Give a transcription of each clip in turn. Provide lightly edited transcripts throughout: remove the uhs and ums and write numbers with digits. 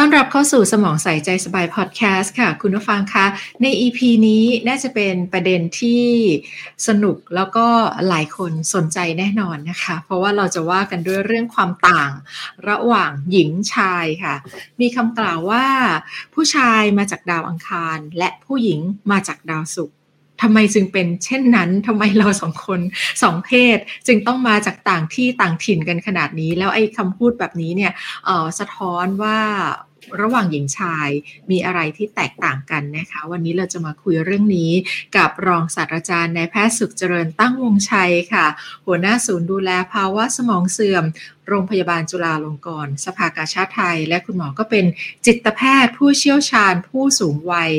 ต้อนรับเข้าสู่สมองใสใจสบายพอดแคสต์ค่ะคุณผู้ฟังคะใน EP นี้น่าจะเป็นประเด็นที่สนุกแล้วก็หลายคนสนใจแน่นอนนะคะเพราะว่าเราจะว่ากันด้วยเรื่องความต่างระหว่างหญิงชายค่ะมีคำกล่าวว่าผู้ชายมาจากดาวอังคารและผู้หญิงมาจากดาวศุกร์ทำไมจึงเป็นเช่นนั้นทำไมเราสองคนสองเพศจึงต้องมาจากต่างที่ต่างถิ่นกันขนาดนี้แล้วไอ้คำพูดแบบนี้เนี่ยสะท้อนว่าระหว่างหญิงชายมีอะไรที่แตกต่างกันนะคะวันนี้เราจะมาคุยเรื่องนี้กับรองศาสตราจารย์นายแพทย์สุขเจริญตั้งวงศ์ชัยค่ะหัวหน้าศูนย์ดูแลภาวะสมองเสื่อมโรงพยาบาลจุฬาลงกรณ์สภากาชาดไทยและคุณหมอก็เป็นจิตแพทย์ผู้เชี่ยวชาญผู้สูงวัย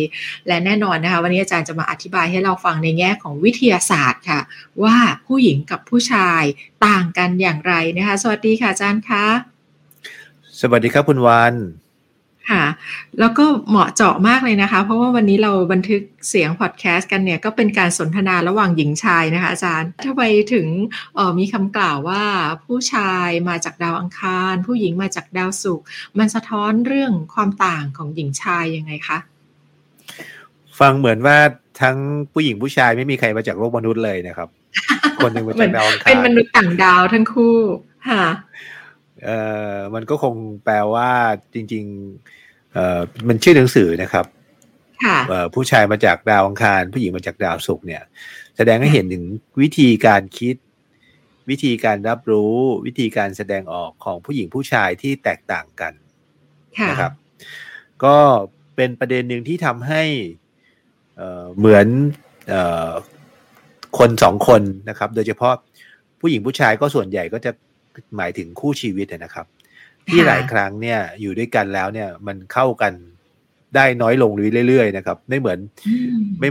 และแน่นอนนะคะวันนี้อาจารย์จะมาอธิบายให้เราฟังในแง่ของวิทยาศาสตร์ค่ะว่าผู้หญิงกับผู้ชายต่างกันอย่างไรนะคะสวัสดีค่ะอาจารย์คะสวัสดีครับคุณวรรณค่ะแล้วก็เหมาะเจาะมากเลยนะคะเพราะว่าวันนี้เราบันทึกเสียงพอดแคสต์กันเนี่ยก็เป็นการสนทนาระหว่างหญิงชายนะคะอาจารย์ทำไมถึงมีคำกล่าวว่าผู้ชายมาจากดาวอังคารผู้หญิงมาจากดาวศุกร์มันสะท้อนเรื่องความต่างของหญิงชายยังไงคะฟังเหมือนว่าทั้งผู้หญิงผู้ชายไม่มีใครมาจากโลกมนุษย์เลยนะครับ คนหนึ่งมาจากดาวอังคารเป็นมนุษย์ต่างดาวทั้งคู่ค่ะมันก็คงแปลว่าจริงๆมันชื่อหนังสือนะครับผู้ชายมาจากดาวอังคารผู้หญิงมาจากดาวศุกร์เนี่ยแสดงให้เห็นถึงวิธีการคิดวิธีการรับรู้วิธีการแสดงออกของผู้หญิงผู้ชายที่แตกต่างกันนะครับก็เป็นประเด็นหนึ่งที่ทำให้เหมือนคนสองคนนะครับโดยเฉพาะผู้หญิงผู้ชายก็ส่วนใหญ่ก็จะหมายถึงคู่ชีวิตนะครับที่หลายครั้งเนี่ยอยู่ด้วยกันแล้วเนี่ยมันเข้ากันได้น้อยลงเรื่อยๆนะครับไม่เห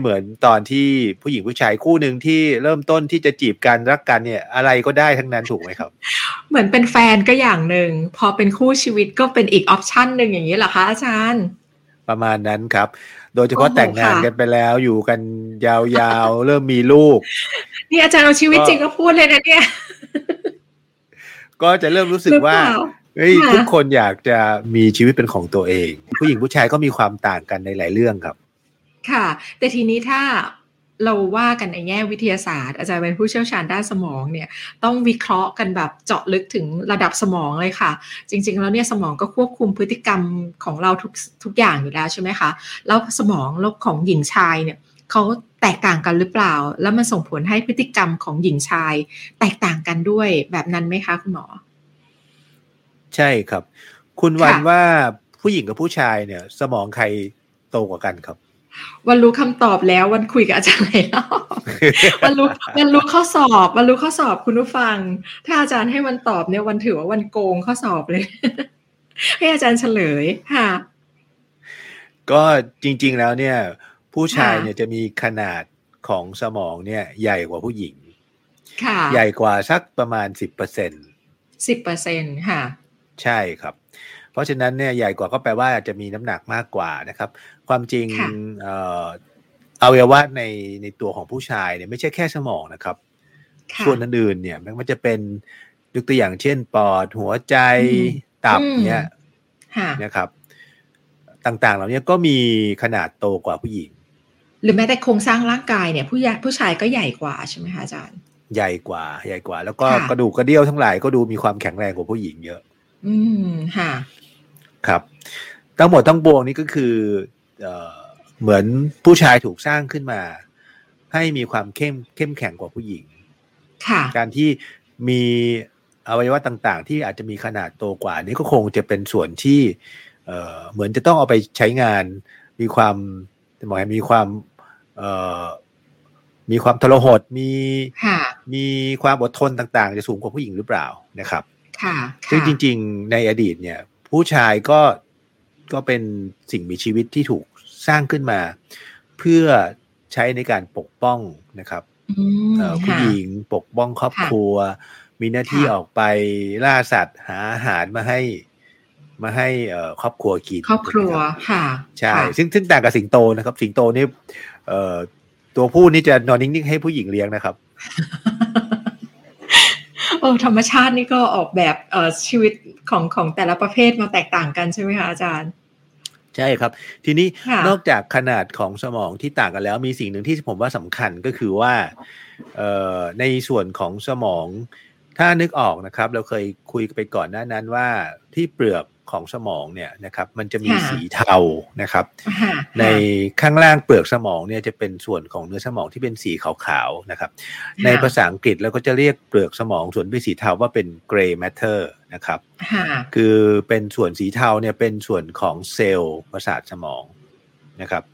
มือนตอนที่ผู้หญิงผู้ชายคู่นึงที่เริ่มต้นที่จะจีบกันรักกันเนี่ยอะไรก็ได้ทั้งนั้นถูกไหมครับเหมือนเป็นแฟนก็อย่างนึงพอเป็นคู่ชีวิตก็เป็นอีกออปชั่นนึงอย่างนี้เหรอคะอาจารย์ประมาณนั้นครับโดยเฉพาะแต่งงานกันไปแล้วอยู่กันยาวๆ เริ่มมีลูกนี่อาจารย์เอาชีวิตจริงก็พูดเลยนะเนี่ยก็จะเริ่มรู้สึกว่าทุกคนอยากจะมีชีวิตเป็นของตัวเองผู้หญิงผู้ชายก็มีความต่างกันในหลายเรื่องครับค่ะแต่ทีนี้ถ้าเราว่ากันในแง่วิทยาศาสตร์อาจารย์เป็นผู้เชี่ยวชาญด้านสมองเนี่ยต้องวิเคราะห์กันแบบเจาะลึกถึงระดับสมองเลยค่ะจริงๆแล้วเนี่ยสมองก็ควบคุมพฤติกรรมของเราทุกอย่างอยู่แล้วใช่ไหมคะแล้วสมองของหญิงชายเนี่ยเขาแตกต่างกันหรือเปล่าแล้วมันส่งผลให้พฤติกรรมของหญิงชายแตกต่างกันด้วยแบบนั้นไหมคะคุณหมอใช่ครับคุณวรรณว่าผู้หญิงกับผู้ชายเนี่ยสมองใครโตกว่ากันครับวรรณรู้คำตอบแล้ววรรณคุยกับอาจารย์แล้ววรรณรู้ข้อสอบวรรณรู้ข้อสอบคุณผู้ฟังถ้าอาจารย์ให้วรรณตอบเนี่ยวรรณถือว่าวรรณโกงข้อสอบเลยให้อาจารย์เฉลยค่ะก็จริงๆแล้วเนี่ยผู้ชายเนี่ยจะมีขนาดของสมองเนี่ยใหญ่กว่าผู้หญิงใหญ่กว่าสักประมาณ 10% 10% ค่ะใช่ครับเพราะฉะนั้นเนี่ยใหญ่กว่าก็แปลว่าอาจจะมีน้ำหนักมากกว่านะครับความจริงอวัยวะในตัวของผู้ชายเนี่ยไม่ใช่แค่สมองนะครับส่วนอื่นๆเนี่ยมันจะเป็นยกตัวอย่างเช่นปอดหัวใจตับเนี่ยนะครับต่างๆเหล่านี้ก็มีขนาดโตกว่าผู้หญิงหรือแม้แต่โครงสร้างร่างกายเนี่ยผู้ชายก็ใหญ่กว่าใช่ไหมคะอาจารย์ใหญ่กว่าแล้วก็กระดูกกระเดี้ยวทั้งหลายก็ดูมีความแข็งแรงกว่าผู้หญิงเยอะค่ะครับทั้งหมดทั้งปวงนี้ก็คือเหมือนผู้ชายถูกสร้างขึ้นมาให้มีความเข้มแข็งกว่าผู้หญิงค่ะการที่มีอวัยวะต่างๆที่อาจจะมีขนาดโตกว่านี้ก็คงจะเป็นส่วนที่เหมือนจะต้องเอาไปใช้งานมีความทรหดมีความอดทนต่างๆจะสูงกว่าผู้หญิงหรือเปล่านะครับซึ่งจริงๆในอดีตเนี่ยผู้ชายก็เป็นสิ่งมีชีวิตที่ถูกสร้างขึ้นมาเพื่อใช้ในการปกป้องนะครับผู้หญิงปกป้องครอบครัวมีหน้าที่ออกไปล่าสัตว์หาอาหารมาให้ มาให้ครอบครัวกินครอบครัวค่ะใช่ซึ่งต่างกับสิงโตนะครับสิงโตนี่ตัวผู้นี่จะนอนนิ่งๆให้ผู้หญิงเลี้ยงนะครับโอ้ธรรมชาตินี่ก็ออกแบบชีวิตของแต่ละประเภทมาแตกต่างกันใช่ไหมคะอาจารย์ใช่ครับทีนี้นอกจากขนาดของสมองที่ต่างกันแล้วมีสิ่งหนึ่งที่ผมว่าสำคัญก็คือว่าในส่วนของสมองถ้านึกออกนะครับเราเคยคุยไปก่อนหน้านั้นว่าที่เปลือกของสมองเนี่ยนะครับมันจะมีสีเทานะครับในข้างล่างเปลือกสมองเนี่ยจะเป็นส่วนของเนื้อสมองที่เป็นสีขาวๆนะครับในภาษาอังกฤษเราก็จะเรียกเปลือกสมองส่วนเป็นสีเทาว่าเป็น gray matter นะครับคือเป็นส่วนสีเทาเนี่ยเป็นส่วนของเซลล์ประสาทสมองนะครับ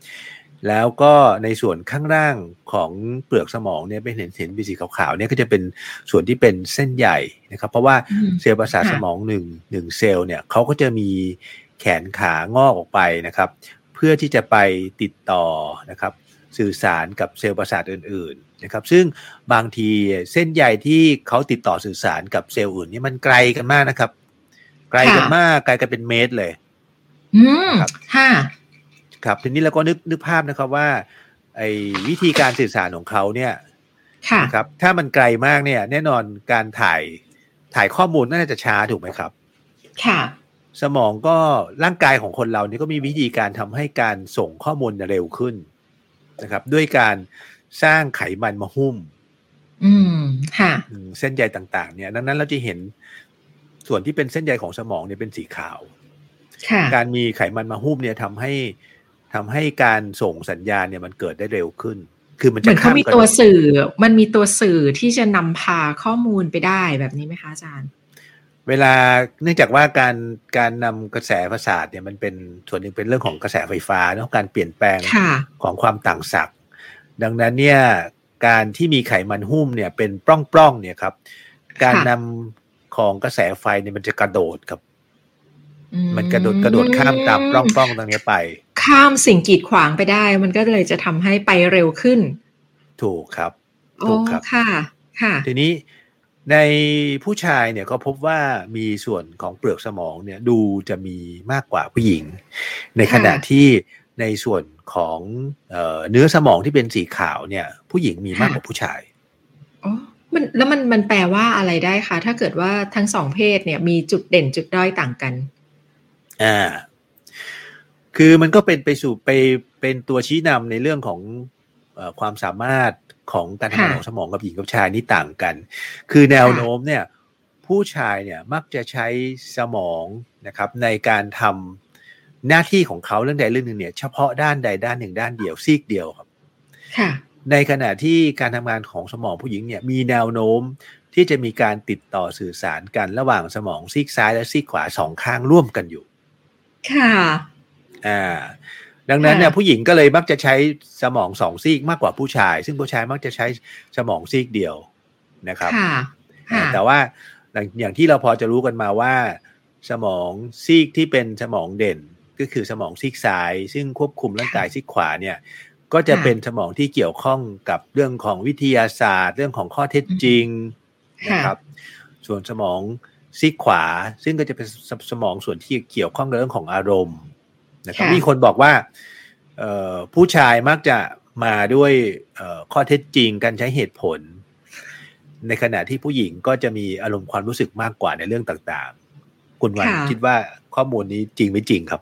แล้วก็ในส่วนข้างล่างของเปลือกสมองเนี่ยเป็นเห็นเป็นสีขาวๆเนี่ยก็จะเป็นส่วนที่เป็นเส้นใหญ่นะครับเพราะว่าเซลล์ประสาทสมอง1เซลล์เนี่ยเขาก็จะมีแขนขางอกออกไปนะครับเพื่อที่จะไปติดต่อนะครับสื่อสารกับเซลล์ประสาทอื่นๆนะครับซึ่งบางทีเส้นใหญ่ที่เขาติดต่อสื่อสารกับเซลล์อื่นนี่มันไกลกันมากนะครับไกลกันมากไกลกันเป็นเมตรเลยครับค่ะครับทีนี้เราก็นึกภาพนะครับว่าไอ้วิธีการสื่อสารของเขาเนี่ยครับถ้ามันไกลมากเนี่ยแน่นอนการถ่ายข้อมูลน่าจะช้าถูกไหมครับค่ะสมองก็ร่างกายของคนเราเนี่ยก็มีวิธีการทำให้การส่งข้อมูลเร็วขึ้นนะครับด้วยการสร้างไขมันมาหุ้มค่ะเส้นใยต่างๆเนี่ยดังนั้นเราจะเห็นส่วนที่เป็นเส้นใยของสมองเนี่ยเป็นสีขาวการมีไขมันมาหุ้มเนี่ยทำให้การส่งสัญญาณเนี่ยมันเกิดได้เร็วขึ้นคือมันจะข้ามกันมันมีตัวสื่อที่จะนำพาข้อมูลไปได้แบบนี้ไหมคะอาจารย์เวลาเนื่องจากว่าการนำกระแสประสาทเนี่ยมันเป็นส่วนหนึ่งเป็นเรื่องของกระแสไฟฟ้าเนาะการเปลี่ยนแปลงของความต่างศักย์ดังนั้นเนี่ยการที่มีไขมันหุ้มเนี่ยเป็นปล้องๆเนี่ยครับการนำของกระแสไฟเนี่ยมันจะกระโดดกับมันกระโดดข้ามตามปล้องๆตรงนี้ไปข้ามสิ่งกีดขวางไปได้มันก็เลยจะทำให้ไปเร็วขึ้นถูกครับถูกครับค่ะค่ะทีนี้ในผู้ชายเนี่ยก็พบว่ามีส่วนของเปลือกสมองเนี่ยดูจะมีมากกว่าผู้หญิงในขณะที่ในส่วนของเนื้อสมองที่เป็นสีขาวเนี่ยผู้หญิงมีมากกว่าผู้ชายอ๋อมันแปลว่าอะไรได้คะถ้าเกิดว่าทั้งสองเพศเนี่ยมีจุดเด่นจุดด้อยต่างกันคือมันก็เป็นตัวชี้นำในเรื่องของความสามารถของการทำงานของสมองกับหญิงกับชายนี่ต่างกันคือแนวโน้มเนี่ยผู้ชายเนี่ยมักจะใช้สมองนะครับในการทำหน้าที่ของเขาเรื่องใดเรื่องหนึ่งเนี่ยเฉพาะด้านใดด้านหนึ่งด้านเดียวซีกเดียวครับในขณะที่การทำงานของสมองผู้หญิงเนี่ยมีแนวโน้มที่จะมีการติดต่อสื่อสารกันระหว่างสมองซีกซ้ายและซีกขวาสองข้างร่วมกันอยู่ค่ะดังนั้นเนี่ยผู้หญิงก็เลยมักจะใช้สมองสองซีกมากกว่าผู้ชายซึ่งผู้ชายมักจะใช้สมองซีกเดียวนะครับแต่ว่าอย่างที่เราพอจะรู้กันมาว่าสมองซีกที่เป็นสมองเด่นก็คือสมองซีกซ้ายซึ่งควบคุมร่างกายซีกขวาเนี่ยก็จะเป็นสมองที่เกี่ยวข้องกับเรื่องของวิทยาศาสตร์เรื่องของข้อเท็จจริงนะครับส่วนสมองซีกขวาซึ่งก็จะเป็นสมองส่วนที่เกี่ยวข้องกับเรื่องของอารมณ์นะครับมีคนบอกว่าผู้ชายมักจะมาด้วยข้อเท็จจริงการใช้เหตุผลในขณะที่ผู้หญิงก็จะมีอารมณ์ความรู้สึกมากกว่าในเรื่องต่างๆคุณวันคิดว่าข้อมูลนี้จริงไม่จริงครับ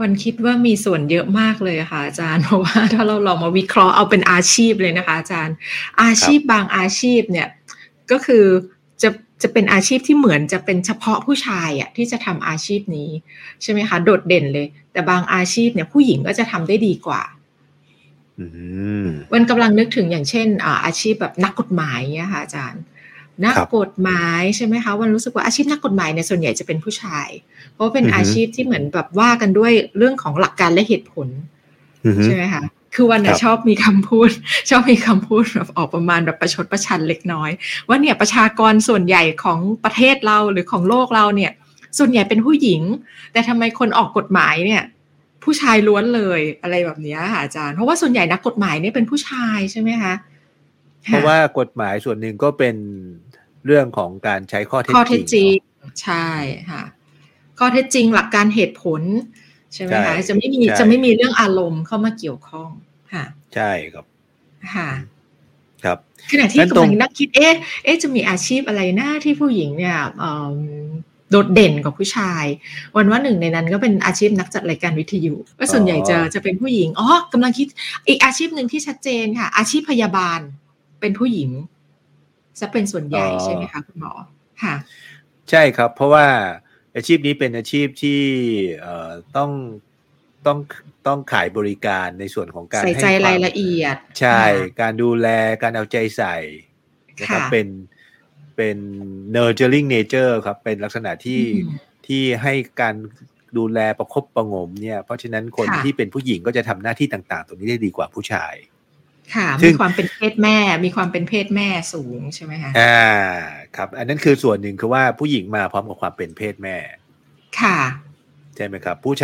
วันคิดว่ามีส่วนเยอะมากเลยค่ะอาจารย์เพราะว่าถ้าเราลองมาวิเคราะห์เอาเป็นอาชีพเลยนะคะอาจารย์อาชีพบางอาชีพเนี่ยก็คือจะเป็นอาชีพที่เหมือนจะเป็นเฉพาะผู้ชายอ่ะที่จะทำอาชีพนี้ใช่ไหมคะโดดเด่นเลยแต่บางอาชีพเนี่ยผู้หญิงก็จะทำได้ดีกว่าวันกำลังนึกถึงอย่างเช่นอาชีพแบบนักกฎหมายเนี่ยค่ะอาจารย์นักกฎหมายใช่ไหมคะวันรู้สึกว่าอาชีพนักกฎหมายเนี่ยส่วนใหญ่จะเป็นผู้ชายเพราะเป็นอาชีพที่เหมือนแบบว่ากันด้วยเรื่องของหลักการและเหตุผลใช่ไหมคะคือวันเนี่ยชอบมีคำพูดแบบออกประมาณแบบประชดประชันเล็กน้อยว่าเนี่ยประชากรส่วนใหญ่ของประเทศเราหรือของโลกเราเนี่ยส่วนใหญ่เป็นผู้หญิงแต่ทำไมคนออกกฎหมายเนี่ยผู้ชายล้วนเลยอะไรแบบนี้ค่ะอาจารย์เพราะว่าส่วนใหญ่นักกฎหมายเนี่ยเป็นผู้ชายใช่ไหมคะเพราะว่ากฎหมายส่วนหนึ่งก็เป็นเรื่องของการใช้ข้อเท็จจริงใช่ค่ะ ข้อเท็จจริงหลักการเหตุผลใช่ไหมคะจะไม่มีเรื่องอารมณ์เข้ามาเกี่ยวข้องค่ะใช่ครับค่ะครับขณะที่กำลังนั่งคิดเอ๊ะจะมีอาชีพอะไรนะที่ผู้หญิงเนี่ยโดดเด่นกว่าผู้ชายวันหนึ่งในนั้นก็เป็นอาชีพนักจัดรายการวิทยุว่าส่วนใหญ่จะเป็นผู้หญิงกำลังคิดอีกอาชีพหนึ่งที่ชัดเจนค่ะอาชีพพยาบาลเป็นผู้หญิงจะเป็นส่วนใหญ่ใช่ไหมคะคุณหมอค่ะใช่ครับเพราะว่าอาชีพนี้เป็นอาชีพที่ต้องขายบริการในส่วนของการใส่ใจรายละเอียดใช่การดูแลการเอาใจใส่นะครับเป็น nurturing nature ครับเป็นลักษณะที่ให้การดูแลประคบประงมเนี่ยเพราะฉะนั้นคนที่เป็นผู้หญิงก็จะทำหน้าที่ต่างๆตรงนี้ได้ดีกว่าผู้ชายค่ะมีความเป็นเพศแม่สูงใช่ไหมคะครับอันนั้นคือส่วนหนึ่งคือว่าผู้หญิงมาพร้อมกับความเป็นเพศแม่ค่ะใช่ไหมครับผู้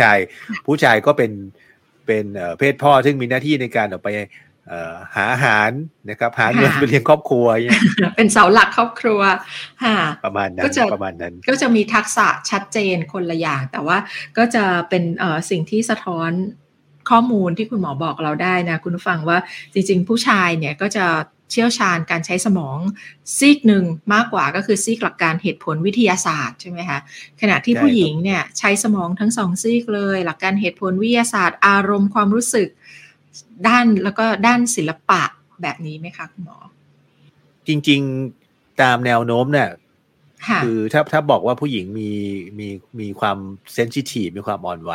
ชายก็เป็นเพศพ่อซึ่งมีหน้าที่ในการออกไปหาอาหารนะครับหาเงินไปเลี้ยงครอบครัวเป็นเสาหลักครอบครัวประมาณนั้นก็จะมีทักษะชัดเจนคนละอย่างแต่ว่าก็จะเป็นสิ่งที่สะท้อนข้อมูลที่คุณหมอบอกเราได้นะคุณผู้ฟังว่าจริงๆผู้ชายเนี่ยก็จะเชี่ยวชาญการใช้สมองซีกหนึ่งมากกว่าก็คือซีกหลักการเหตุผลวิทยาศาสตร์ใช่ไหมคะขณะที่ผู้หญิงเนี่ยใช้สมองทั้งสองซีกเลยหลักการเหตุผลวิทยาศาสตร์อารมณ์ความรู้สึกด้านแล้วก็ด้านศิลปะแบบนี้ไหมคะคุณหมอจริงๆตามแนวโน้มเนี่ยคือถ้าบอกว่าผู้หญิงมีความเซนซิทีฟมีความอ่อนไหว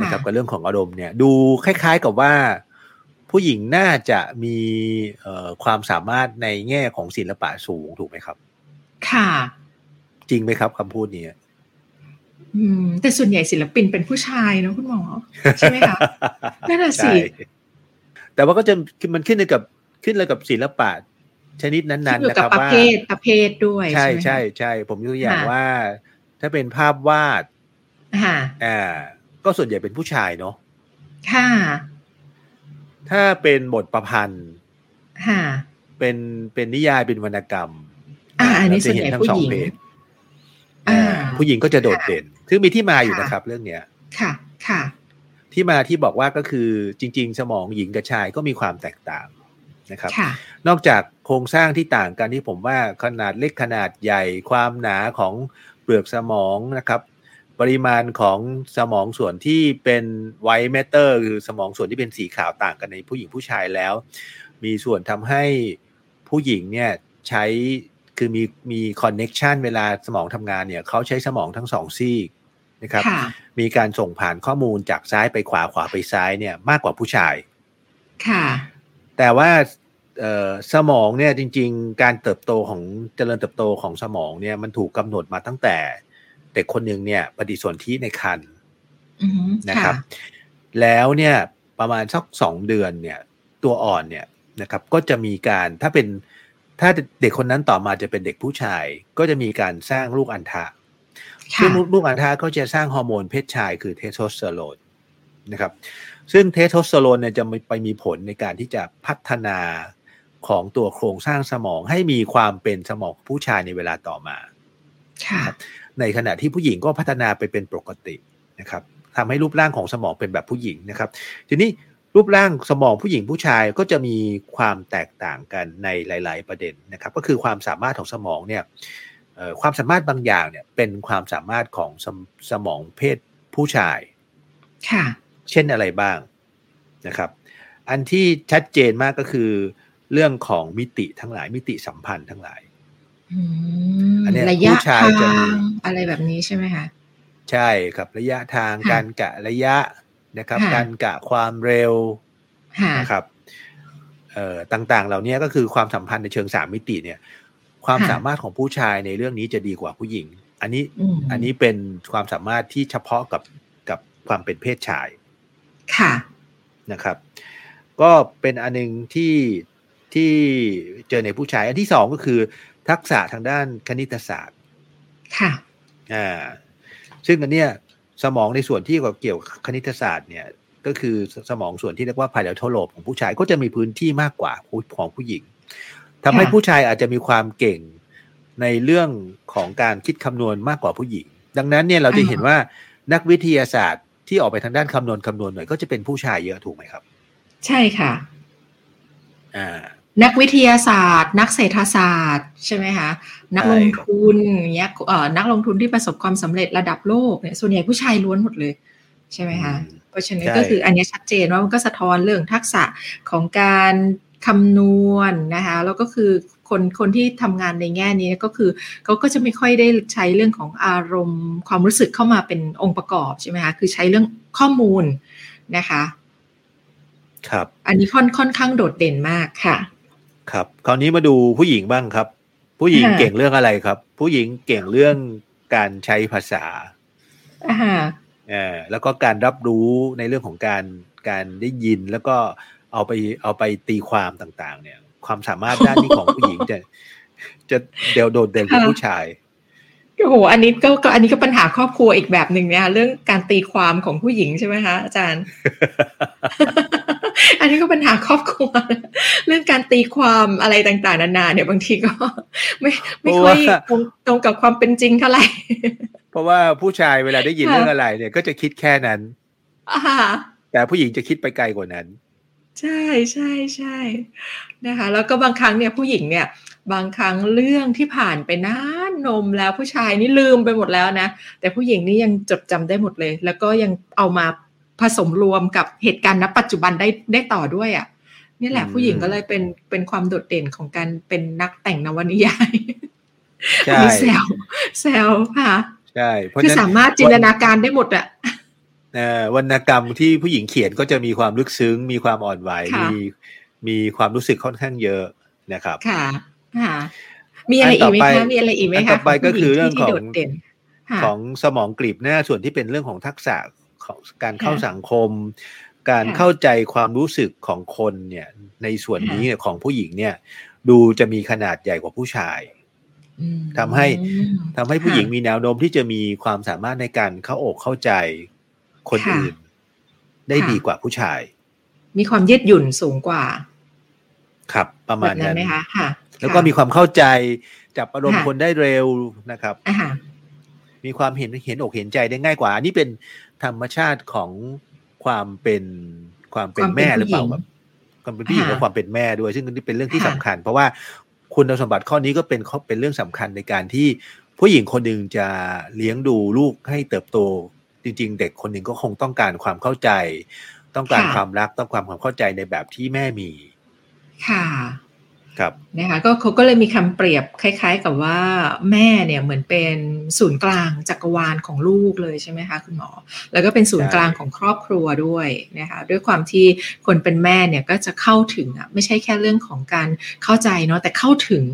นะครับกับเรื่องของอารมณ์เนี่ยดูคล้ายๆกับว่าผู้หญิงน่าจะมีความสามารถในแง่ของศิลปะสูงถูกไหมครับค่ะจริงไหมครับคำพูดนี้แต่ส่วนใหญ่ศิลปินเป็นผู้ชายนะคุณหมอใช่ไหมคะนั่นแหละสิแต่ว่าก็จะมันขึ้นเลยกับศิลปะชนิดนั้นๆนะครับว่าประเภทด้วยใช่ใช่ใช่ผมยกตัวอย่างว่าถ้าเป็นภาพวาดก็ส่วนใหญ่เป็นผู้ชายเนาะค่ะถ้าเป็นบทประพันธ์ค่ะเป็นนิยายเป็นวรรณกรรมเราจะเห็นทั้งสองเพศผู้หญิงก็จะโดดเด่นคือมีที่มาอยู่นะครับเรื่องเนี้ยค่ะค่ะที่มาที่บอกว่าก็คือจริงๆสมองหญิงกับชายก็มีความแตกต่างนะครับนอกจากโครงสร้างที่ต่างกันที่ผมว่าขนาดเล็กขนาดใหญ่ความหนาของเปลือกสมองนะครับปริมาณของสมองส่วนที่เป็นไวท์แมตเตอร์คือสมองส่วนที่เป็นสีขาวต่างกันในผู้หญิงผู้ชายแล้วมีส่วนทำให้ผู้หญิงเนี่ยใช้คือมีคอนเน็กชันเวลาสมองทำงานเนี่ยเขาใช้สมองทั้งสองซีกนะครับมีการส่งผ่านข้อมูลจากซ้ายไปขวาขวาไปซ้ายเนี่ยมากกว่าผู้ชายค่ะแต่ว่าสมองเนี่ยจริงๆการเจริญเติบโตของสมองเนี่ยมันถูกกำหนดมาตั้งแต่เด็กคนหนึ่งเนี่ยปฏิสนธิในครรภ์นะครับแล้วเนี่ยประมาณสัก2เดือนเนี่ยตัวอ่อนเนี่ยนะครับก็จะมีการถ้าเด็กคนนั้นต่อมาจะเป็นเด็กผู้ชายก็จะมีการสร้างลูกอัณฑะซึ่งลูกอัณฑะก็จะสร้างฮอร์โมนเพศชายคือเทสโทสเตอโรนนะครับซึ่งเทสโทสเตอโรนเนี่ยจะไปมีผลในการที่จะพัฒนาของตัวโครงสร้างสมองให้มีความเป็นสมองผู้ชายในเวลาต่อมาในขณะที่ผู้หญิงก็พัฒนาไปเป็นปกตินะครับทำให้รูปร่างของสมองเป็นแบบผู้หญิงนะครับทีนี้รูปร่างสมองผู้หญิงผู้ชายก็จะมีความแตกต่างกันในหลายๆประเด็นนะครับก็คือความสามารถของสมองเนี่ยความสามารถบางอย่างเนี่ยเป็นความสามารถของสมองเพศผู้ชายค่ะเช่นอะไรบ้างนะครับอันที่ชัดเจนมากก็คือเรื่องของมิติทั้งหลายมิติสัมพันธ์ทั้งหลายระยะทางอะไรแบบนี้ใช่ไหมคะใช่ครับระยะทางการกะระยะนะครับการกะความเร็วนะครับต่างๆเหล่านี้ก็คือความสัมพันธ์ในเชิง3มิติเนี่ยความสามารถของผู้ชายในเรื่องนี้จะดีกว่าผู้หญิงอันนี้เป็นความสามารถที่เฉพาะกับความเป็นเพศชายค่ะนะครับก็เป็นอันนึงที่เจอในผู้ชายอันที่2ก็คือทักษะทางด้านคณิตศาสตร์ค่ะซึ่งอันเนี้ยสมองในส่วนที่เกี่ยวกับคณิตศาสตร์เนี่ยก็คือสมองส่วนที่เรียกว่าไพลอโทโลบของผู้ชายก็จะมีพื้นที่มากกว่าของผู้หญิงทำให้ผู้ชายอาจจะมีความเก่งในเรื่องของการคิดคำนวณมากกว่าผู้หญิง ดังนั้นเนี่ยเราจะเห็นว่านักวิทยาศาสตร์ที่ออกไปทางด้านคำนวณหน่อยก็จะเป็นผู้ชายเยอะถูกไหมครับใช่ค่ะนักวิทยาศาสตร์นักเศรษฐศาสตร์ใช่ไหมคะนักลงทุนเนี้ยนักลงทุนที่ประสบความสำเร็จระดับโลกเนี่ยส่วนใหญ่ผู้ชายล้วนหมดเลยใช่ไหมคะเพราะฉะนั้นก็คืออันนี้ชัดเจนว่ามันก็สะท้อนเรื่องทักษะของการคำนวณ นะคะแล้วก็คือคนที่ทำงานในแง่นี้ก็คือเขาก็จะไม่ค่อยได้ใช้เรื่องของอารมณ์ความรู้สึกเข้ามาเป็นองค์ประกอบใช่ไหมคะคือใช้เรื่องข้อมูลนะคะครับอันนี้ค่อนข้างโดดเด่นมากค่ะครับคราวนี้มาดูผู้หญิงบ้างครับผู้หญิงเก่งเรื่องอะไรครับผู้หญิงเก่งเรื่องการใช้ภาษาแล้วก็การรับรู้ในเรื่องของการได้ยินแล้วก็เอาไปตีความต่างๆเนี่ยความสามารถด้านนี้ของผู้หญิงจะเดี่ยวโดดเด่นกว่าผู้ชายโอ้โหอันนี้ก็ปัญหาครอบครัวอีกแบบนึงเนี่ยเรื่องการตีความของผู้หญิงใช่ไหมคะอาจารย์ อันนี้ก็ปัญหาครอบครัวเรื่องการตีความอะไรต่างๆนานาเนี่ยบางทีก็ไม่ค่อยตรงกับความเป็นจริงเท่าไหร่ เพราะว่าผู้ชายเวลาได้ยินเรื่องอะไรเนี่ยก็จะคิดแค่นั้นแต่ผู้หญิงจะคิดไปไกลกว่านั้นใช่ใช่ใช่นะคะแล้วก็บางครั้งเนี่ยผู้หญิงเนี่ยบางครั้งเรื่องที่ผ่านไปนานนมแล้วผู้ชายนี่ลืมไปหมดแล้วนะแต่ผู้หญิงนี่ยังจดจำได้หมดเลยแล้วก็ยังเอามาผสมรวมกับเหตุการณ์ณปัจจุบันได้ต่อด้วยอ่ะนี่แหละผู้หญิงก็เลยเป็นความโดดเด่นของการเป็นนักแต่งนวนิยายใช่แซวค่ะใช่เพราะคือสามารถจินตนาการได้หมดอ่ะวรรณกรรมที่ผู้หญิงเขียนก็จะมีความลึกซึ้งมีความอ่อนไหวมีความรู้สึกค่อนข้างเยอะนะครับค่ะค่ะมีอะไรอีกไหมคะมีอะไรอีกไหมคะต่อไปก็คือเรื่องของสมองกลีบหน้าส่วนที่เป็นเรื่องของทักษะของการเข้าสังคมการเข้าใจความรู้สึกของคนเนี่ยในส่วนนี้เนี่ยของผู้หญิงเนี่ยดูจะมีขนาดใหญ่กว่าผู้ชายทำให้ผู้หญิงมีแนวโน้มที่จะมีความสามารถในการเข้าอกเข้าใจคนอื่นได้ดีกว่าผู้ชายมีความยืดหยุ่นสูงกว่าครับประมาณนั้นมั้ยคะค่ะแล้วก็มีความเข้าใจจับอารมณ์คนได้เร็วนะครับมีความเห็นอกเห็นใจได้ง่ายกว่าอันนี้เป็นธรรมชาติของความเป็นแม่หรือเปล่าครับความเป็นพี่และความเป็นแม่ด้วยซึ่งนี่เป็นเรื่องที่สำคัญเพราะว่าคุณสมบัติข้อนี้ก็เป็นเรื่องสำคัญในการที่ผู้หญิงคนนึงจะเลี้ยงดูลูกให้เติบโตจริงๆเด็กคนหนึ่งก็คงต้องการความเข้าใจต้องการความรักต้องการความเข้าใจในแบบที่แม่มีค่ะครับนะคะก็เขาก็เลยมีคำเปรียบคล้ายๆกับว่าแม่เนี่ยเหมือนเป็นศูนย์กลางจักรวาลของลูกเลยใช่ไหมคะคุณหมอแล้วก็เป็นศูนย์กลางของครอบครัวด้วยนะคะด้วยความที่คนเป็นแม่เนี่ยก็จะเข้าถึงอ่ะไม่ใช่แค่เรื่องของการเข้าใจเนาะแต่เข้าถึง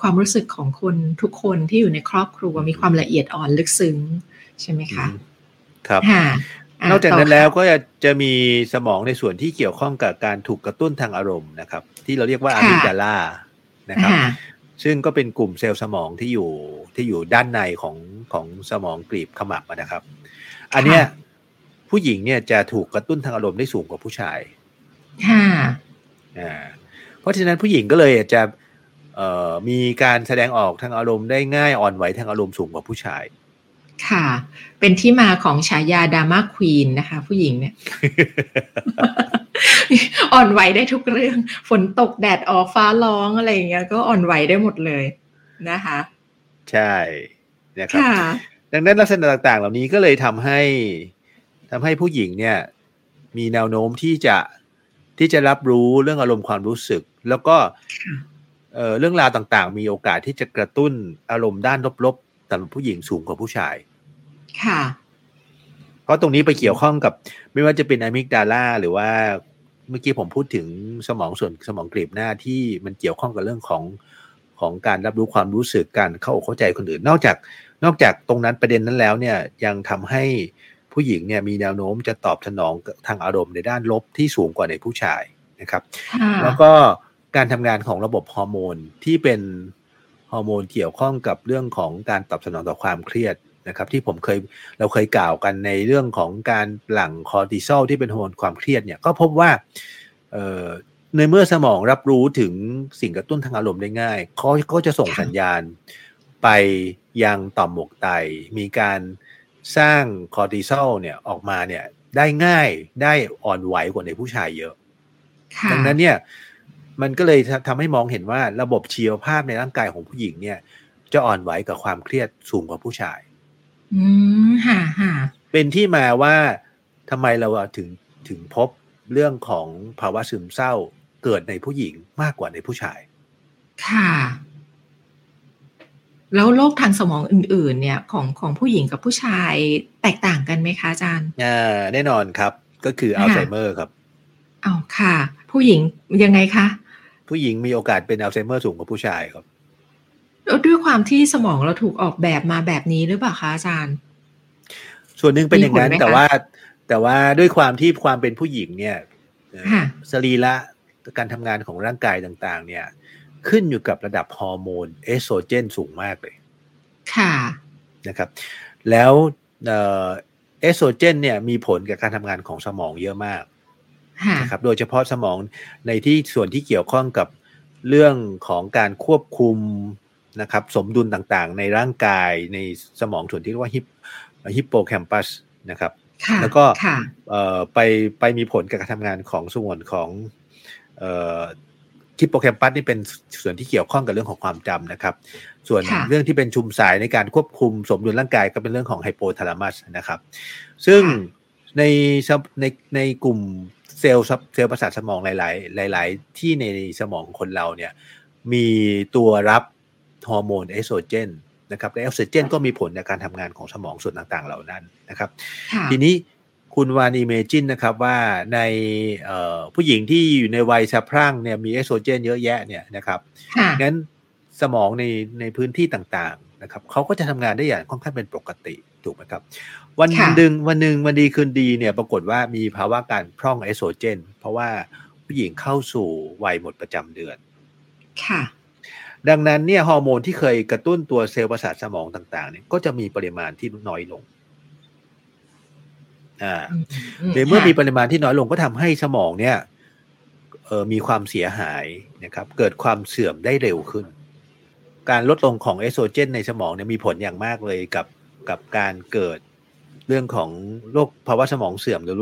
ความรู้สึกของคนทุกคนที่อยู่ในครอบครัวมีความละเอียดอ่อนลึกซึ้งใช่ไหมคะครับนอกจากนั้นแล้วก็จะมีสมองในส่วนที่เกี่ยวข้องกับการถูกกระตุ้นทางอารมณ์นะครับที่เราเรียกว่าอะมิกดาลานะครับซึ่งก็เป็นกลุ่มเซลล์สมองที่อยู่ด้านในของสมองกลีบขมับนะครับอันเนี้ยผู้หญิงเนี่ยจะถูกกระตุ้นทางอารมณ์ได้สูงกว่าผู้ชายเพราะฉะนั้นผู้หญิงก็เลยจะมีการแสดงออกทางอารมณ์ได้ง่ายอ่อนไหวทางอารมณ์สูงกว่าผู้ชายค่ะเป็นที่มาของฉายาดราม่าควีนนะคะผู้หญิงเนี่ย อ่อนไหวได้ทุกเรื่องฝนตกแดดออกฟ้าร้องอะไรอย่างเงี้ยก็อ่อนไหวได้หมดเลยนะคะใช่นะครับดังนั้นลักษณะต่างๆเหล่านี้ก็เลยทำให้ผู้หญิงเนี่ยมีแนวโน้มที่จะรับรู้เรื่องอารมณ์ความรู้สึกแล้วก็เรื่องราวต่างๆมีโอกาสที่จะกระตุ้นอารมณ์ด้านลบแต่ผู้หญิงสูงกว่าผู้ชายค่ะเพราะตรงนี้ไปเกี่ยวข้องกับไม่ว่าจะเป็นอะมิกดาลาหรือว่าเมื่อกี้ผมพูดถึงสมองส่วนสมองกลีบหน้าที่มันเกี่ยวข้องกับเรื่องของการรับรู้ความรู้สึกการเข้าอกเข้าใจคนอื่นนอกจากตรงนั้นประเด็นนั้นแล้วเนี่ยยังทำให้ผู้หญิงเนี่ยมีแนวโน้มจะตอบสนองทางอารมณ์ในด้านลบที่สูงกว่าในผู้ชายนะครับแล้วก็การทำงานของระบบฮอร์โมนที่เป็นฮอร์โมนเกี่ยวข้องกับเรื่องของการตอบสนองต่อความเครียดนะครับที่เราเคยกล่าวกันในเรื่องของการหลั่งคอร์ติซอลที่เป็นฮอร์โมนความเครียดเนี่ยก็พบว่าในเมื่อสมองรับรู้ถึงสิ่งกระตุ้นทางอารมณ์ได้ง่ายเขาก็จะส่งสัญญาณไปยังต่อมหมวกไตมีการ สร้างคอร์ติซอลเนี่ยออกมาเนี่ยได้ง่ายได้อ่อนไหวกว่าในผู้ชายเยอะดังนั้นเนี่ยมันก็เลยทำให้มองเห็นว่าระบบชีวภาพในร่างกายของผู้หญิงเนี่ยจะอ่อนไหวกับความเครียดสูงกว่าผู้ชายเป็นที่มาว่าทำไมเราถึงพบเรื่องของภาวะซึมเศร้าเกิดในผู้หญิงมากกว่าในผู้ชายค่ะแล้วโรคทางสมองอื่นๆเนี่ยของผู้หญิงกับผู้ชายแตกต่างกันไหมคะอาจารย์แน่นอนครับก็คืออัลไซเมอร์ครับเอาค่ะผู้หญิงยังไงคะผู้หญิงมีโอกาสเป็นอัลไซเมอร์สูงกว่าผู้ชายครับด้วยความที่สมองเราถูกออกแบบมาแบบนี้หรือเปล่าคะอาจารย์ส่วนหนึ่งเป็นอย่างนั้นแต่ว่าด้วยความที่ความเป็นผู้หญิงเนี่ยสรีระการทำงานของร่างกายต่างๆเนี่ยขึ้นอยู่กับระดับฮอร์โมนเอสโตรเจนสูงมากเลยค่ะนะครับแล้วเอสโตรเจนเนี่ยมีผลกับการทำงานของสมองเยอะมากนะครับโดยเฉพาะสมองในที่ส่วนที่เกี่ยวข้องกับเรื่องของการควบคุมนะครับสมดุลต่างๆในร่างกายในสมองส่วนที่เรียกว่าฮิปโปแคมปัสนะครับแล้วก็ไปมีผลกับการทำงานของส่วนของฮิปโปแคมปัสนี่เป็นส่วนที่เกี่ยวข้องกับเรื่องของความจำนะครับส่วนเรื่องที่เป็นชุมสายในการควบคุมสมดุลร่างกายก็เป็นเรื่องของไฮโปทาลามัสนะครับซึ่งในกลุ่มเซลล์ประสาทสมองหลายที่ในสมองคนเราเนี่ยมีตัวรับฮอร์โมนเอสโตรเจนนะครับและเอสโตรเจนก็มีผลในการทำงานของสมองส่วนต่างๆเหล่านั้นนะครับทีนี้คุณวานอิเมจินนะครับว่าในผู้หญิงที่อยู่ในวัยสะพรั่งเนี่ยมีเอสโตรเจนเยอะแยะเนี่ยนะครับงั้นสมองในพื้นที่ต่างๆนะครับเขาก็จะทำงานได้อย่างค่อนข้างเป็นปกติถูกไหมครับวันหนึ่งวันดีคืนดีเนี่ยปรากฏว่ามีภาวะการพร่องเอสโตรเจนเพราะว่าผู้หญิงเข้าสู่วัยหมดประจำเดือนค่ะดังนั้นเนี่ยฮอร์โมนที่เคยกระตุ้นตัวเซลล์ประสาทสมองต่างๆเนี่ยก็จะมีปริมาณที่น้อยลงเมื่อมีปริมาณที่น้อยลงก็ทำให้สมองเนี่ยมีความเสียหายนะครับเกิดความเสื่อมได้เร็วขึ้นการลดลงของเอสโตรเจนในสมองเนี่ยมีผลอย่างมากเลยกับการเกิดเรื่องของโรคภาวะสมองเสื่อมหรือ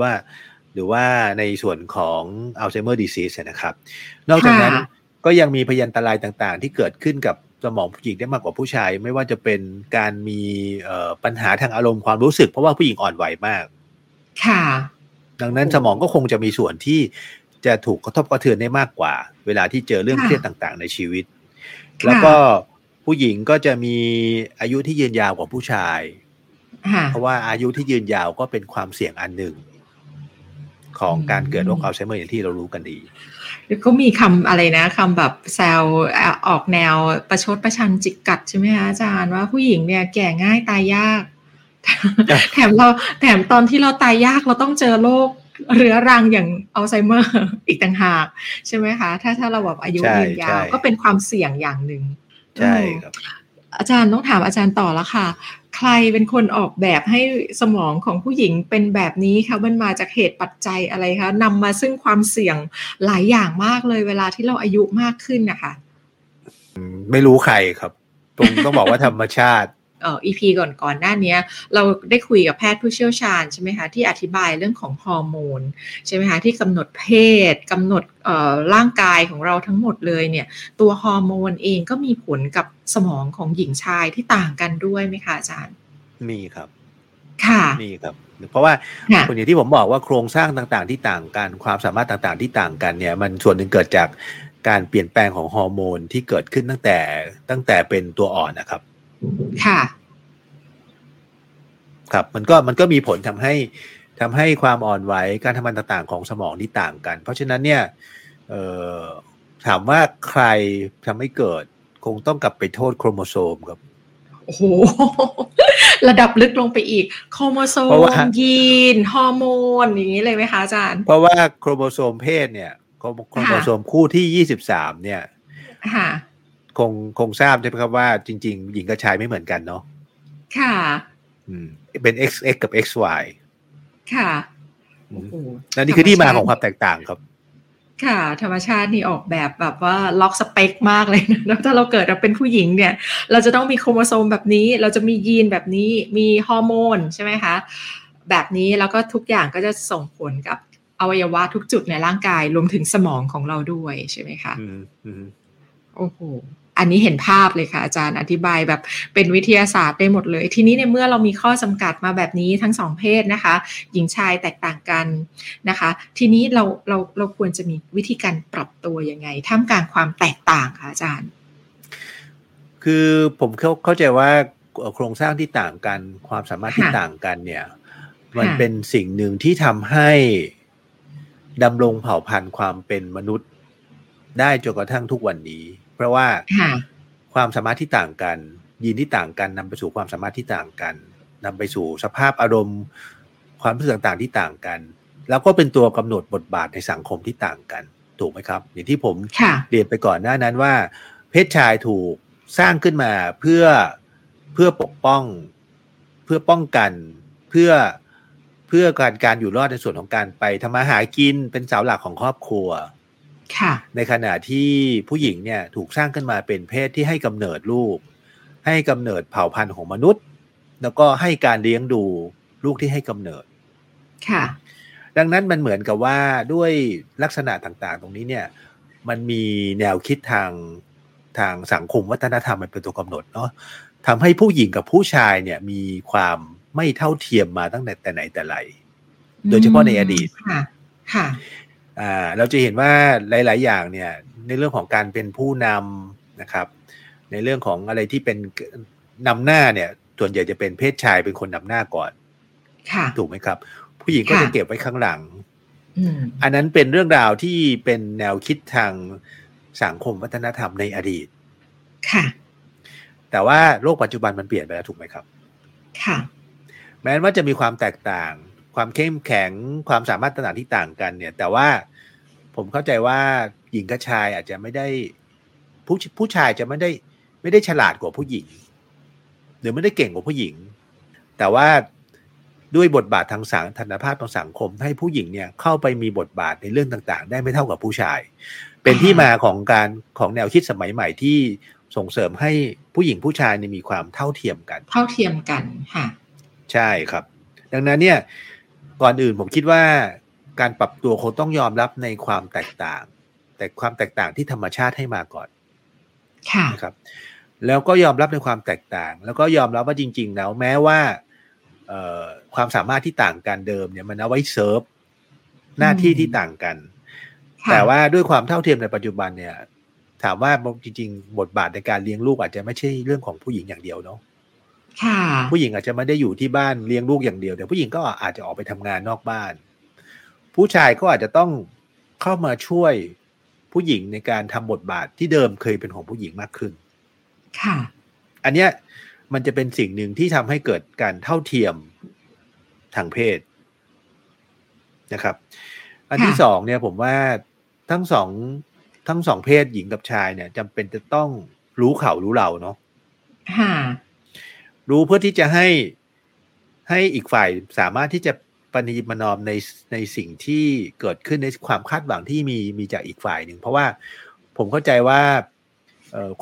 ว่าในส่วนของอัลไซเมอร์ดิซีสนะครับนอกจากนั้นก็ยังมีพยันตรายต่างๆที่เกิดขึ้นกับสมองผู้หญิงได้มากกว่าผู้ชายไม่ว่าจะเป็นการมีปัญหาทางอารมณ์ความรู้สึกเพราะว่าผู้หญิงอ่อนไหวมากค่ะดังนั้นสมองก็คงจะมีส่วนที่จะถูกกระทบกระเทือนได้มากกว่าเวลาที่เจอเรื่องเครียดต่างๆในชีวิตแล้วก็ผู้หญิงก็จะมีอายุที่ยืนยาวกว่าผู้ชายเพราะว่าอายุที่ยืนยาวก็เป็นความเสี่ยงอันหนึ่งของการเกิดโรคอัลไซเมอร์อย่างที่เรารู้กันดีก็มีคำอะไรนะคำแบบแซวออกแนวประชดประชันจิกกัดใช่ไหมคะอาจารย์ว่าผู้หญิงเนี่ยแก่ง่ายตายยากแถมตอนที่เราตายยากเราต้องเจอโรคเรื้อรังอย่างอัลไซเมอร์อีกต่างหากใช่ไหมคะถ้าเราแบบอายุยืนยาวก็เป็นความเสี่ยงอย่างหนึ่งใช่ครับอาจารย์ต้องถามอาจารย์ต่อแล้วค่ะใครเป็นคนออกแบบให้สมองของผู้หญิงเป็นแบบนี้คะมันมาจากเหตุปัจจัยอะไรคะนำมาซึ่งความเสี่ยงหลายอย่างมากเลยเวลาที่เราอายุมากขึ้นนะคะไม่รู้ใครครับต้องบอกว่าธรรมชาติEP ก่อนๆหน้านี้เราได้คุยกับแพทย์ผู้เชี่ยวชาญใช่ไหมคะที่อธิบายเรื่องของฮอร์โมนใช่ไหมคะที่กำหนดเพศกำหนดร่างกายของเราทั้งหมดเลยเนี่ยตัวฮอร์โมนเองก็มีผลกับสมองของหญิงชายที่ต่างกันด้วยไหมคะอาจารย์มีครับค่ะมีครับเพราะว่าคนอย่างที่ผมบอกว่าโครงสร้างต่างๆที่ต่างกันความสามารถต่างๆที่ต่างกันเนี่ยมันส่วนหนึ่งเกิดจากการเปลี่ยนแปลงของฮอร์โมนที่เกิดขึ้นตั้งแต่เป็นตัวอ่อนนะครับค่ะครับมันก็มีผลทำให้ความอ่อนไหวการทำงานต่างๆของสมองที่ต่างกันเพราะฉะนั้นเนี่ยถามว่าใครทำให้เกิดคงต้องกลับไปโทษโครโมโซมครับโอ้โหระดับลึกลงไปอีกโครโมโซมยีนฮอร์โมนอย่างนี้เลยไหมคะอาจารย์เพราะว่าโครโมโซมเพศเนี่ยโครโมโซมคู่ที่23เนี่ยคงทราบใช่ไหมครับว่าจริงๆหญิงกับชายไม่เหมือนกันเนาะค่ะเป็น XX กับ XY ค่ะและนี่คือที่มาของความแตกต่างครับ ค่ะธรรมชาตินี่ออกแบบว่าล็อกสเปคมากเลยนะแล้วถ้าเราเกิดเราเป็นผู้หญิงเนี่ยเราจะต้องมีโครโมโซมแบบนี้เราจะมียีนแบบนี้มีฮอร์โมนใช่ไหมคะแบบนี้แล้วก็ทุกอย่างก็จะส่งผลกับอวัยวะทุกจุดในร่างกายรวมถึงสมองของเราด้วยใช่ไหมคะโอ้โหอันนี้เห็นภาพเลยค่ะอาจารย์อธิบายแบบเป็นวิทยาศาสตร์ได้หมดเลยทีนี้ในเมื่อเรามีข้อจำกัดมาแบบนี้ทั้งสองเพศนะคะหญิงชายแตกต่างกันนะคะทีนี้เราควรจะมีวิธีการปรับตัวยังไงท่ามกลางความแตกต่างค่ะอาจารย์คือผมเข้าใจว่าโครงสร้างที่ต่างกันความสามารถที่ต่างกันเนี่ยมันเป็นสิ่งหนึ่งที่ทำให้ดำรงเผ่าพันธุ์ความเป็นมนุษย์ได้จนกระทั่งทุกวันนี้เพราะว่าความสามารถที่ต่างกันยีนที่ต่างกันนำไปสู่ความสามารถที่ต่างกันนำไปสู่สภาพอารมณ์ความรู้สึกต่างๆที่ต่างกันแล้วก็เป็นตัวกำหนดบทบาทในสังคมที่ต่างกันถูกไหมครับอย่างที่ผมเรียนไปก่อนหน้านั้นว่าเพศชายถูกสร้างขึ้นมาเพื่อปกป้องเพื่อป้องกันเพื่อการอยู่รอดในส่วนของการไปทำมาหากินเป็นเสาหลักของครอบครัวในขณะที่ผู้หญิงเนี่ยถูกสร้างขึ้นมาเป็นเพศที่ให้กำเนิดลูกให้กำเนิดเผ่าพันธุ์ของมนุษย์แล้วก็ให้การเลี้ยงดูลูกที่ให้กำเนิดดังนั้นมันเหมือนกับว่าด้วยลักษณะต่างๆตรงนี้เนี่ยมันมีแนวคิดทางสังคมวัฒนธรรมมันเป็นตัวกำหนดเนาะทำให้ผู้หญิงกับผู้ชายเนี่ยมีความไม่เท่าเทียมมาตั้งแต่ไหนแต่ไรโดยเฉพาะในอดีตเราจะเห็นว่าหลายๆอย่างเนี่ยในเรื่องของการเป็นผู้นำนะครับในเรื่องของอะไรที่เป็นนำหน้าเนี่ยส่วนใหญ่จะเป็นเพศชายเป็นคนนำหน้าก่อนถูกไหมครับผู้หญิงก็จะเก็บไว้ข้างหลังอันนั้นเป็นเรื่องราวที่เป็นแนวคิดทางสังคมวัฒนธรรมในอดีตแต่ว่าโลกปัจจุบันมันเปลี่ยนไปแล้วถูกไหมครับแม้ว่าจะมีความแตกต่างความเข้มแข็งความสามารถต่างๆที่ต่างกันเนี่ยแต่ว่าผมเข้าใจว่าหญิงกับชายอาจจะไม่ได้ผู้ชายจะไม่ได้ฉลาดกว่าผู้หญิงหรือไม่ได้เก่งกว่าผู้หญิงแต่ว่าด้วยบทบาททางฐานะภาพของสังคมให้ผู้หญิงเนี่ยเข้าไปมีบทบาทในเรื่องต่างๆได้ไม่เท่ากับผู้ชายเป็นที่มาของแนวคิดสมัยใหม่ที่ส่งเสริมให้ผู้หญิงผู้ชายมีความเท่าเทียมกันเท่าเทียมกันค่ะใช่ครับดังนั้นเนี่ยก่อนอื่นผมคิดว่าการปรับตัวคงต้องยอมรับในความแตกต่างแต่ความแตกต่างที่ธรรมชาติให้มาก่อนค่ะนะครับแล้วก็ยอมรับในความแตกต่างแล้วก็ยอมรับว่าจริงๆแล้วแม้ว่าความสามารถที่ต่างกันเดิมเนี่ยมันเอาไว้เซิร์ฟหน้าที่ที่ต่างกันแต่ว่าด้วยความเท่าเทียมในปัจจุบันเนี่ยถามว่าจริงๆบทบาทในการเลี้ยงลูกอาจจะไม่ใช่เรื่องของผู้หญิงอย่างเดียวเนาะผู้หญิงอาจจะไม่ได้อยู่ที่บ้านเลี้ยงลูกอย่างเดียวแต่ผู้หญิงก็อาจจะออกไปทำงานนอกบ้านผู้ชายก็อาจจะต้องเข้ามาช่วยผู้หญิงในการทำบทบาทที่เดิมเคยเป็นของผู้หญิงมากขึ้นค่ะอันเนี้ยมันจะเป็นสิ่งหนึ่งที่ทำให้เกิดการเท่าเทียมทางเพศนะครับอันที่สองเนี่ยผมว่าทั้งสองเพศหญิงกับชายเนี่ยจำเป็นจะต้องรู้เขารู้เราเนาะรู้เพื่อที่จะให้อีกฝ่ายสามารถที่จะปฏิบัตินอมในสิ่งที่เกิดขึ้นในความคาดหวังที่มีจากอีกฝ่ายหนึ่งเพราะว่าผมเข้าใจว่า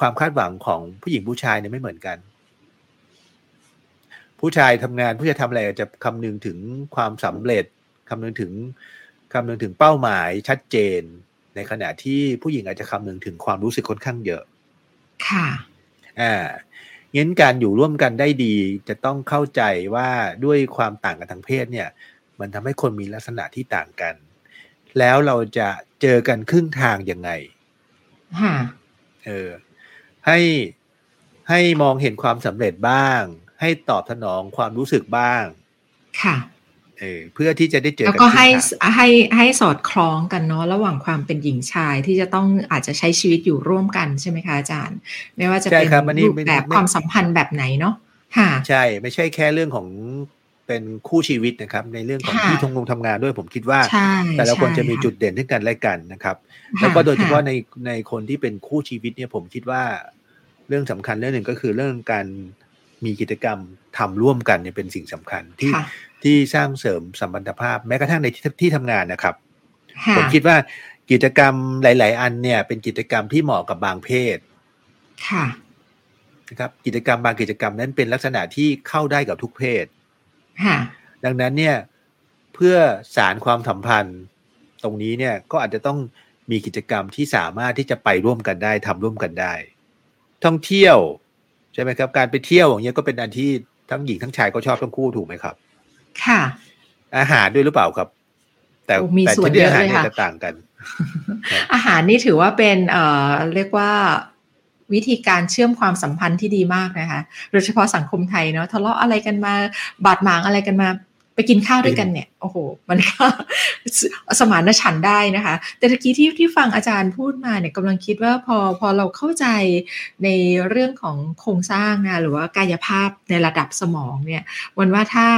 ความคาดหวังของผู้หญิงผู้ชายเนี่ยไม่เหมือนกันผู้ชายทำงานผู้ชายทำอะไรจะคำนึงถึงความสำเร็จคำนึงถึงเป้าหมายชัดเจนในขณะที่ผู้หญิงอาจจะคำนึงถึงความรู้สึกค่อนข้างเยอะค่ะงั้นการอยู่ร่วมกันได้ดีจะต้องเข้าใจว่าด้วยความต่างกันทางเพศเนี่ยมันทำให้คนมีลักษณะที่ต่างกันแล้วเราจะเจอกันครึ่งทางยังไงให้มองเห็นความสำเร็จบ้างให้ตอบสนองความรู้สึกบ้างค่ะเพื่อที่จะได้เจอกันแล้วก็ให้สอดคล้องกันเนาะระหว่างความเป็นหญิงชายที่จะต้องอาจจะใช้ชีวิตอยู่ร่วมกันใช่ไหมคะอาจารย์ไม่ว่าจะเป็นรูปแบบความสัมพันธ์แบบไหนเนาะค่ะใช่ไม่ใช่แค่เรื่องของเป็นคู่ชีวิตนะครับในเรื่องของที่ทำงานด้วยผมคิดว่าแต่ละคนจะมีจุดเด่นด้วยกันและกันนะครับแล้วก็โดยเฉพาะในคนที่เป็นคู่ชีวิตเนี่ยผมคิดว่าเรื่องสำคัญเรื่องหนึ่งก็คือเรื่องการมีกิจกรรมทำร่วมกันเนี่ยเป็นสิ่งสำคัญที่สร้างเสริมสัมพันธภาพแม้กระทั่งในที่ทำงานนะครับผมคิดว่า กิจกรรมหลายๆอันเนี่ยเป็นกิจกรรมที่เหมาะกับบางเพศค่ะนะครับกิจกรรมบางกิจกรรมนั้นเป็นลักษณะที่เข้าได้กับทุกเพศค่ะดังนั้นเนี่ยเพื่อสานความสัมพันธ์ตรงนี้เนี่ยก็อาจจะต้องมีกิจกรรมที่สามารถที่จะไปร่วมกันได้ทำร่วมกันได้ท่องเที่ยวใช่ไหมครับการไปเที่ยวอย่างเงี้ยก็เป็นอันที่ทั้งหญิงทั้งชายก็ชอบทั้งคู่ถูกไหมครับค่ะอาหารด้วยหรือเปล่าครับแต่ชนิดอาหารจะต่างกันอาหารนี่ถือว่าเป็นเรียกว่าวิธีการเชื่อมความสัมพันธ์ที่ดีมากนะคะโดยเฉพาะสังคมไทยเนาะทะเลาะอะไรกันมาบาดหมางอะไรกันมาไปกินข้าวด้วยกันเนี่ยโอ้โหมันก็สมานฉันท์ได้นะคะแต่ตะกี้ที่ฟังอาจารย์พูดมาเนี่ยกำลังคิดว่าพอเราเข้าใจในเรื่องของโครงสร้างนะหรือว่ากายภาพในระดับสมองเนี่ยวันว่าถ้า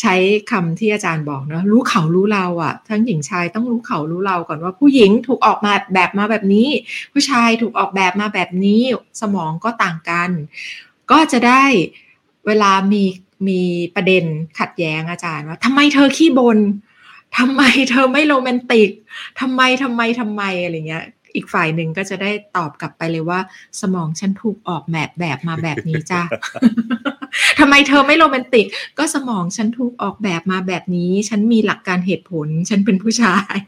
ใช้คำที่อาจารย์บอกเนาะรู้เขารู้เราอ่ะทั้งหญิงชายต้องรู้เขารู้เราก่อนว่าผู้หญิงถูกออกมาแบบมาแบบนี้ผู้ชายถูกออกแบบมาแบบนี้สมองก็ต่างกันก็จะได้เวลามีประเด็นขัดแย้งอาจารย์ว่าทำไมเธอขี้บ่นทำไมเธอไม่โรแมนติกทำไมอะไรเงี้ยอีกฝ่ายหนึ่งก็จะได้ตอบกลับไปเลยว่าสมองฉันถูกออกแบบมาแบบนี้จ้ะ ทำไมเธอไม่โรแมนติกก็สมองฉันถูกออกแบบมาแบบนี้ฉันมีหลักการเหตุผลฉันเป็นผู้ชาย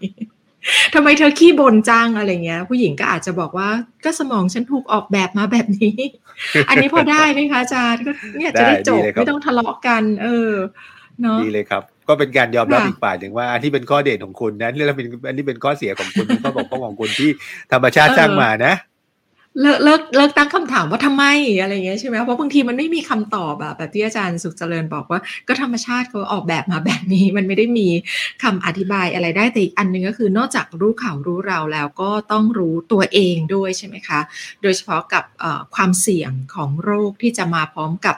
ทำไมเธอขี้บ่นจังอะไรเงี้ยผู้หญิงก็อาจจะบอกว่าก็สมองฉันถูกออกแบบมาแบบนี้ อันนี้พอได้ไหมคะอาจารย์ก็เนี่ยจะได้จบไม่ต้องทะเลาะกันเนาะดีเลยครับก็เป็นการยอมรับอีกฝ่ายหนึ่งว่าอันนี้เป็นข้อเด่นของคุณนะอันนี้เป็นข้อเสียของคุณก็บอกข้อของคุณที่ธรรมชาติสร้างมานะเลิกตั้งคำถามว่าทำไมอะไรเงี้ยใช่ไหมเพราะบางทีมันไม่มีคำตอบอะแบบที่อาจารย์สุขเจริญบอกว่าก็ธรรมชาติเขาออกแบบมาแบบนี้มันไม่ได้มีคำอธิบายอะไรได้แต่อีกอันนึงก็คือนอกจากรู้เขารู้เราแล้วก็ต้องรู้ตัวเองด้วยใช่ไหมคะโดยเฉพาะกับความเสี่ยงของโรคที่จะมาพร้อมกับ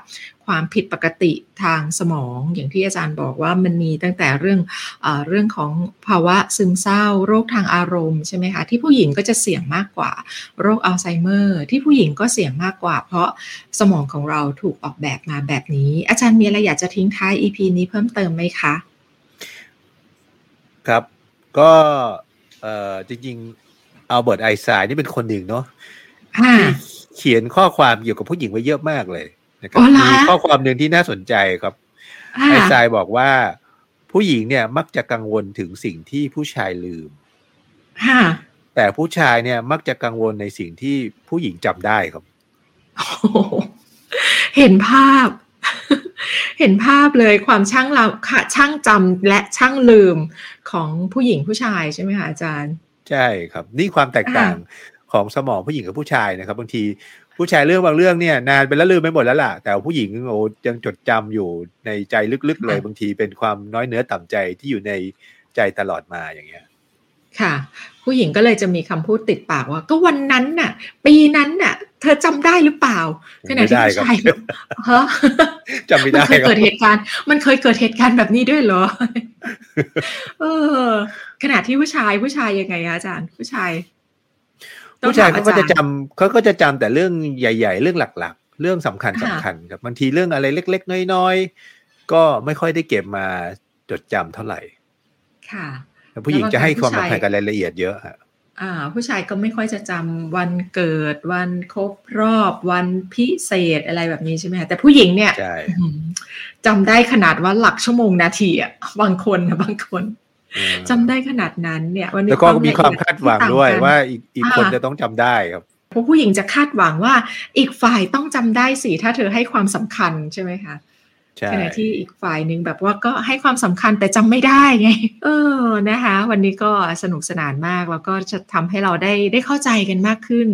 ความผิดปกติทางสมองอย่างที่อาจารย์บอกว่ามันมีตั้งแต่เรื่องของภาวะซึมเศร้าโรคทางอารมณ์ใช่ไหมคะที่ผู้หญิงก็จะเสี่ยงมากกว่าโรคอัลไซเมอร์ที่ผู้หญิงก็เสี่ยงมากกว่าเพราะสมองของเราถูกออกแบบมาแบบนี้อาจารย์มีอะไรอยากจะทิ้งท้าย EP นี้เพิ่มเติมไหมคะครับก็จริงๆอัลเบิร์ตไอน์สไตน์นี่เป็นคนหนึ่งเนาะที่เขียนข้อความเกี่ยวกับผู้หญิงไว้เยอะมากเลยมีข้อความหนึ่งที่น่าสนใจครับไอน์สไตน์บอกว่าผู้หญิงเนี่ยมักจะกังวลถึงสิ่งที่ผู้ชายลืมแต่ผู้ชายเนี่ยมักจะกังวลในสิ่งที่ผู้หญิงจำได้ครับเห็นภาพเลยความช่างจำและช่างลืมของผู้หญิงผู้ชายใช่ไหมคะอาจารย์ใช่ครับนี่ความแตกต่างของสมองผู้หญิงกับผู้ชายนะครับบางทีผู้ชายเรื่องบางเรื่องเนี่ยนานไปแล้วลืมไปหมดแล้วล่ะแต่ผู้หญิงโอ้ยังจดจำอยู่ในใจลึกๆเลยบางทีเป็นความน้อยเนื้อต่ำใจที่อยู่ในใจตลอดมาอย่างเงี้ยค่ะผู้หญิงก็เลยจะมีคำพูดติดปากว่าก็วันนั้นน่ะปีนั้นน่ะเธอจำได้หรือเปล่าขณะที่ผู้ชายฮะจำไม่ได้ครับมันเคยเกิดเหตุการณ์แบบนี้ด้วยเหรอขณะที่ผู้ชายยังไงคะอาจารย์ผู้ชายเขาก็จะจำแต่เรื่องใหญ่ๆเรื่องหลักๆเรื่องสำคัญครับบางทีเรื่องอะไรเล็กๆน้อยๆก็ไม่ค่อยได้เก็บมาจดจำเท่าไหร่ค่ะแต่ผู้หญิงจะให้ความสำคัญกับรายละเอียดเยอะผู้ชายก็ไม่ค่อยจะจำวันเกิดวันครบรอบวันพิเศษอะไรแบบนี้ใช่ไหมแต่ผู้หญิงเนี่ยจำได้ขนาดว่าหลักชั่วโมงนาทีอ่ะบางคนจำได้ขนาดนั้นเนี่ยวันนี้แล้วก็มีความคาดหวังด้วยว่าอีกคนจะต้องจำได้ครับเพราะผู้หญิงจะคาดหวังว่าอีกฝ่ายต้องจำได้สิถ้าเธอให้ความสำคัญใช่ไหมคะขณะที่อีกฝ่ายนึงแบบว่าก็ให้ความสำคัญแต่จำไม่ได้ไงนะคะวันนี้ก็สนุกสนานมากแล้วก็จะทำให้เราได้เข้าใจกันมากขึ้น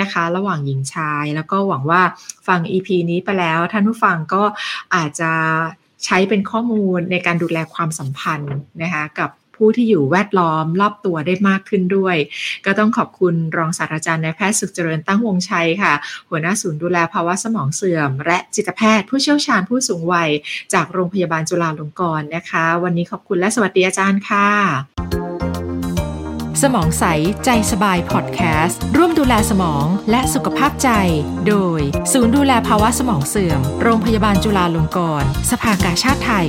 นะคะระหว่างหญิงชายแล้วก็หวังว่าฟัง EP นี้ไปแล้วท่านผู้ฟังก็อาจจะใช้เป็นข้อมูลในการดูแลความสัมพันธ์นะคะกับผู้ที่อยู่แวดล้อมรอบตัวได้มากขึ้นด้วยก็ต้องขอบคุณรองศาสตราจารย์นายแพทย์สุขเจริญตั้งวงชัยค่ะหัวหน้าศูนย์ดูแลภาวะสมองเสื่อมและจิตแพทย์ผู้เชี่ยวชาญผู้สูงวัยจากโรงพยาบาลจุฬาลงกรณ์นะคะวันนี้ขอบคุณและสวัสดีอาจารย์ค่ะสมองใสใจสบายพอดแคสต์ร่วมดูแลสมองและสุขภาพใจโดยศูนย์ดูแลภาวะสมองเสื่อมโรงพยาบาลจุฬาลงกรณ์สภากาชาดไทย